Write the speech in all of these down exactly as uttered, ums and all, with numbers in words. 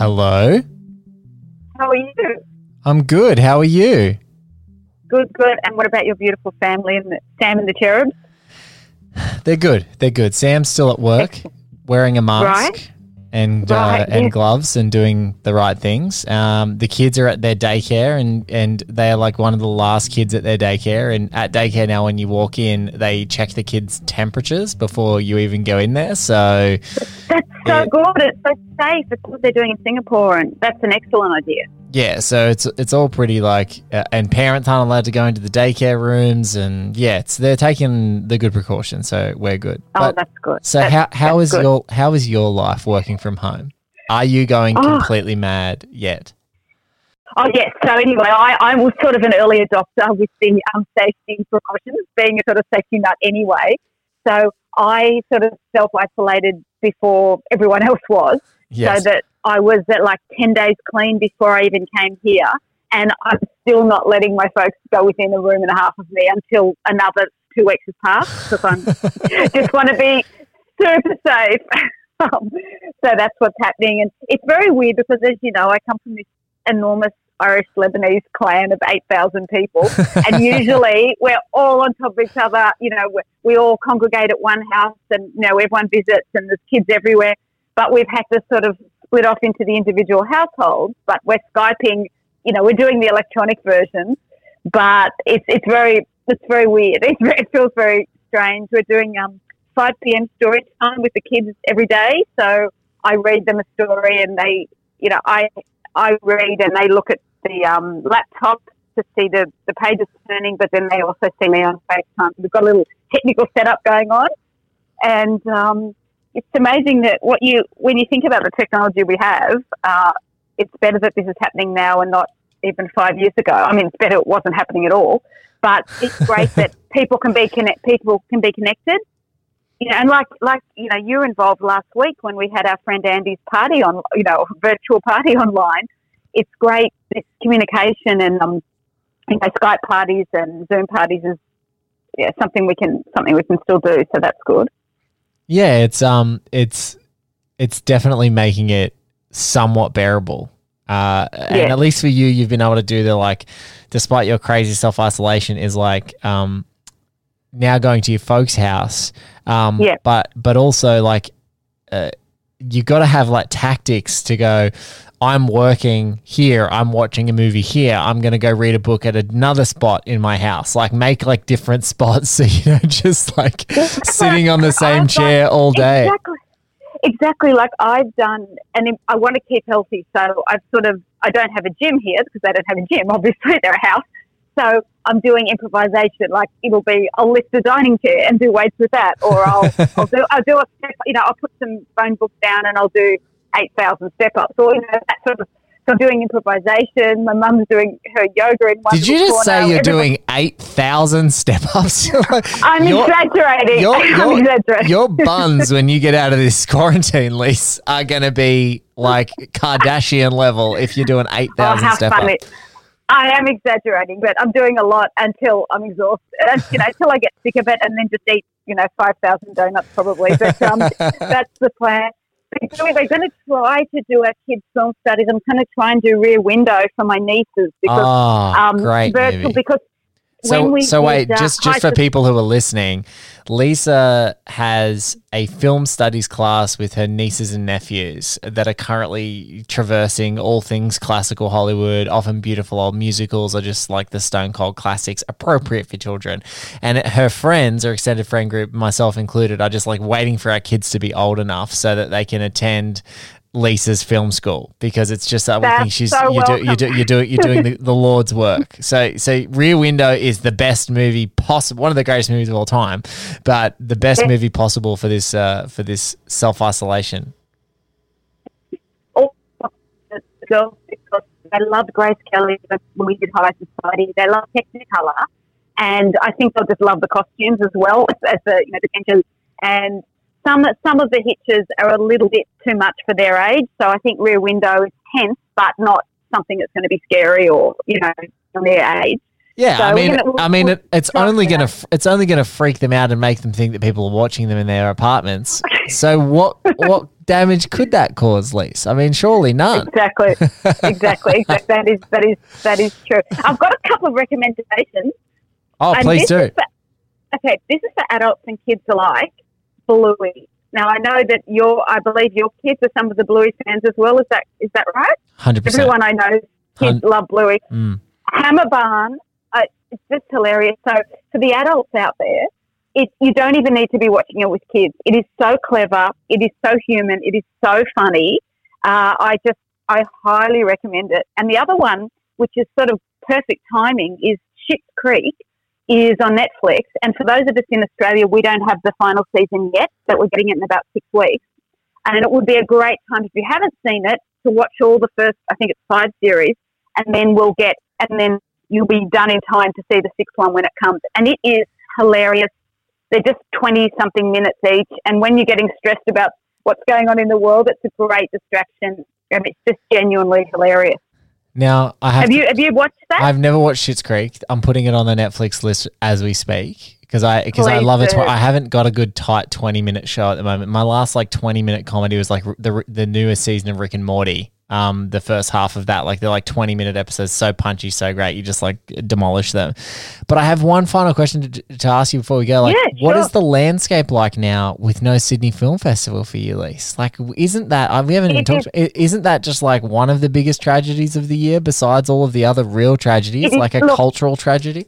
Hello. How are you? I'm good. How are you? Good, good. And what about your beautiful family and the, Sam and the cherubs? They're good. They're good. Sam's still at work, wearing a mask right? and right, uh, yeah. and gloves and doing the right things. Um, the kids are at their daycare, and, and they are like one of the last kids at their daycare. And at daycare now, when you walk in, they check the kids' temperatures before you even go in there. So that's so it, good. It's so safe. It's what they're doing in Singapore, and that's an excellent idea. Yeah, so it's it's all pretty like, uh, and parents aren't allowed to go into the daycare rooms, and yeah, it's they're taking the good precautions, so we're good. But, oh, that's good. So that's, how how is good. your how is your life working from home? Are you going oh. completely mad yet? Oh yes. So anyway, I, I was sort of an early adopter with the um, safety precautions, being a sort of safety nut anyway. So I sort of self isolated before everyone else was, yes. so that. I was at like ten days clean before I even came here, and I'm still not letting my folks go within a room and a half of me until another two weeks has passed because I just want to be super safe. um, so that's what's happening. And it's very weird because, as you know, I come from this enormous Irish-Lebanese clan of eight thousand people, and usually we're all on top of each other. You know, we, we all congregate at one house and, you know, everyone visits and there's kids everywhere, but we've had to sort of split off into the individual households, but we're Skyping, you know, we're doing the electronic version, but it's it's very it's very weird. It's very, it feels very strange. We're doing um five p.m. story time with the kids every day, so I read them a story and they, you know, I I read and they look at the um, laptop to see the, the pages turning, but then they also see me on FaceTime. We've got a little technical setup going on, and um it's amazing that what you when you think about the technology we have, uh, it's better that this is happening now and not even five years ago. I mean, it's better it wasn't happening at all, but it's great that people can be connect, people can be connected. You know, and like like you know, you were involved last week when we had our friend Andy's party on, you know, virtual party online. It's great this communication and um, you know, Skype parties and Zoom parties is yeah something we can something we can still do. So that's good. Yeah, it's um, it's it's definitely making it somewhat bearable. Uh, yeah. And at least for you, you've been able to do the like, despite your crazy self-isolation, is like um, now going to your folks' house. Um, yeah. But but also like, uh, you got to have like tactics to go. I'm working here. I'm watching a movie here. I'm going to go read a book at another spot in my house. Like make like different spots. So, you know, just like exactly. sitting on the same I've chair done, all day. Exactly. Exactly. Like I've done, and I want to keep healthy. So I've sort of, I don't have a gym here because they don't have a gym. Obviously they're a house. So I'm doing improvisation. Like it'll be, I'll lift a dining chair and do weights with that. Or I'll, I'll do, I'll do a step, you know, I'll put some phone books down and I'll do eight thousand step-ups, or, you know, that sort of, so I'm doing improvisation. My mum's doing her yoga in one Did you just corner. say you're Everybody, doing eight thousand step-ups? I'm your, exaggerating. Your, I'm your, exaggerating. Your buns when you get out of this quarantine, Lise, are going to be like Kardashian level if you're doing eight thousand oh, step-ups. I am exaggerating, but I'm doing a lot until I'm exhausted, and, you know, until I get sick of it and then just eat, you know, five thousand donuts probably. But um, that's the plan. We're going to try to do our kids' film studies. I'm going to try and do Rear Window for my nieces because oh, um, great virtual movie. Because so, when we so did, wait, uh, just just for people who are listening, Lisa has a film studies class with her nieces and nephews that are currently traversing all things classical Hollywood, often beautiful old musicals or just like the Stone Cold classics appropriate for children. And her friends, her extended friend group, myself included, are just like waiting for our kids to be old enough so that they can attend Lisa's film school, because it's just that we think she's so you, do, you do you do you're doing the, the Lord's work. So so Rear Window is the best movie possible, one of the greatest movies of all time, but the best yeah. movie possible for this uh, for this self isolation. Oh, I loved Grace Kelly when we did High Society. They love Technicolor, and I think they'll just love the costumes as well as the you know the tension and. Some some of the hitches are a little bit too much for their age, so I think Rear Window is tense, but not something that's going to be scary or you know their age. Yeah, so I mean, gonna, I mean, it, it's only gonna it's only gonna freak them out and make them think that people are watching them in their apartments. So what what damage could that cause, Lise? I mean, surely none. Exactly, exactly. that is that is that is true. I've got a couple of recommendations. Oh, and please do. For, okay, this is for adults and kids alike. Bluey. Now I know that your I believe your kids are some of the Bluey fans as well. Is that is that right? one hundred percent. Everyone I know kids love Bluey. Mm. Hammerbarn. Uh, it's just hilarious. So for the adults out there, it, you don't even need to be watching it with kids. It is so clever. It is so human. It is so funny. Uh, I just, I highly recommend it. And the other one, which is sort of perfect timing, is Schitt's Creek is on Netflix. And for those of us in Australia, we don't have the final season yet, but we're getting it in about six weeks. And it would be a great time, if you haven't seen it, to watch all the first, I think it's five series, and then we'll get, and then you'll be done in time to see the sixth one when it comes. And it is hilarious. They're just twenty-something minutes each. And when you're getting stressed about what's going on in the world, it's a great distraction. And it's just genuinely hilarious. Now, I have, have, to, you, have you watched that? I've never watched Schitt's Creek. I'm putting it on the Netflix list as we speak because I, because I love it. Tw- I haven't got a good tight twenty-minute show at the moment. My last like twenty-minute comedy was like the the newest season of Rick and Morty. Um, the first half of that, like they're like twenty minute episodes, so punchy, so great. You just like demolish them. But I have one final question to, to ask you before we go. Like, yeah, sure. What is the landscape like now with no Sydney Film Festival for you, Lise? Like, isn't that, we haven't even talked, isn't that just like one of the biggest tragedies of the year besides all of the other real tragedies, like a look, cultural tragedy?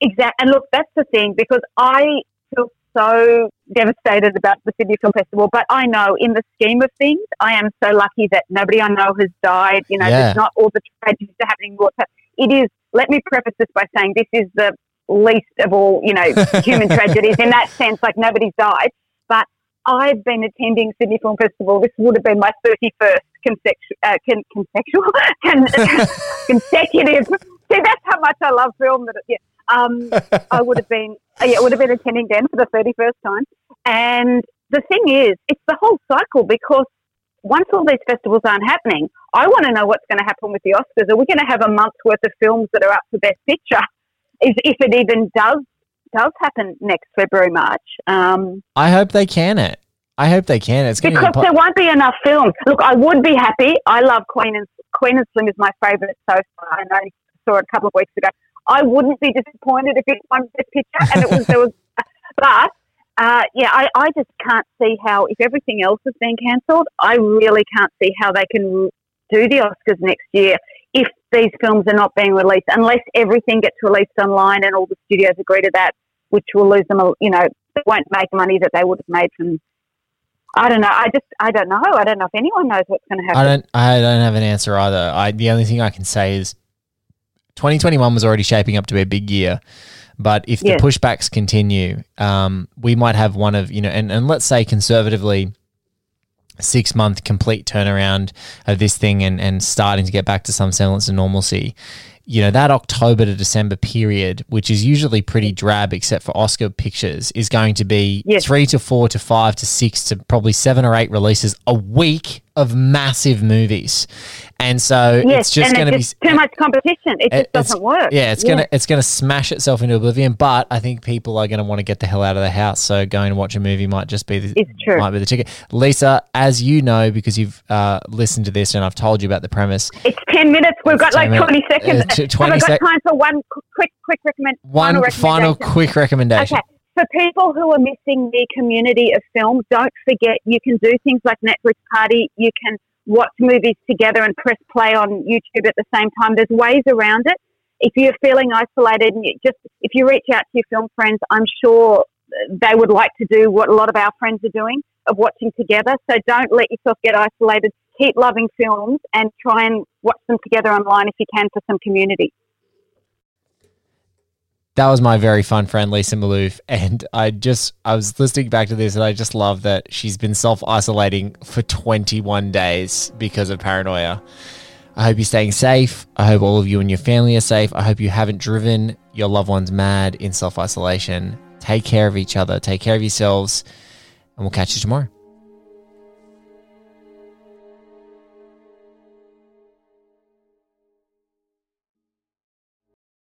Exactly. And look, that's the thing, because I feel so devastated about the Sydney Film Festival, but I know in the scheme of things, I am so lucky that nobody I know has died. You know, yeah. There's not all the tragedies are happening. It is, let me preface this by saying this is the least of all, you know, human tragedies in that sense, like nobody's died. But I've been attending Sydney Film Festival. This would have been my thirty-first consecu- uh, con- conceptual, con- consecutive. See, that's how much I love film. That it, yeah. Um, I would have been, yeah, would have been attending then for the thirty-first time. And the thing is, it's the whole cycle, because once all these festivals aren't happening, I want to know what's going to happen with the Oscars. Are we going to have a month's worth of films that are up for Best Picture? Is if it even does does happen next February, March? Um, I hope they can it. I hope they can. It's because impo- there won't be enough films. Look, I would be happy. I love Queen and Queen and Slim is my favourite so far. I know, saw it a couple of weeks ago. I wouldn't be disappointed if it won Best Picture, and it was there was, but uh, yeah, I, I just can't see how, if everything else has been cancelled, I really can't see how they can do the Oscars next year if these films are not being released, unless everything gets released online and all the studios agree to that, which will lose them, you know, they won't make money that they would have made from. I don't know. I just, I don't know. I don't know if anyone knows what's going to happen. I don't. I don't have an answer either. I the only thing I can say is, twenty twenty-one was already shaping up to be a big year, but if yes. the pushbacks continue, um, we might have one of, you know, and, and let's say conservatively six-month complete turnaround of this thing and, and starting to get back to some semblance of normalcy. You know, that October to December period, which is usually pretty drab except for Oscar pictures, is going to be yes. three to four to five to six to probably seven or eight releases a week of massive movies. And so yes, it's just going to be – too much competition. It just doesn't work. Yeah, it's yeah. going to it's gonna smash itself into oblivion, but I think people are going to want to get the hell out of the house, so going to watch a movie might just be the, might be the ticket. Lisa, as you know, because you've uh, listened to this and I've told you about the premise – it's ten minutes. We've got like minutes. twenty seconds. Uh, Have I got sec- time for one quick, quick recommend? One final, final quick recommendation. Okay, for people who are missing the community of film, don't forget you can do things like Netflix Party. You can watch movies together and press play on YouTube at the same time. There's ways around it. If you're feeling isolated, and you just if you reach out to your film friends, I'm sure they would like to do what a lot of our friends are doing of watching together. So don't let yourself get isolated. Keep loving films and try and watch them together online if you can for some community. That was my very fun friend, Lisa Malouf. And I just, I was listening back to this and I just love that she's been self-isolating for twenty-one days because of paranoia. I hope you're staying safe. I hope all of you and your family are safe. I hope you haven't driven your loved ones mad in self-isolation. Take care of each other. Take care of yourselves. And we'll catch you tomorrow.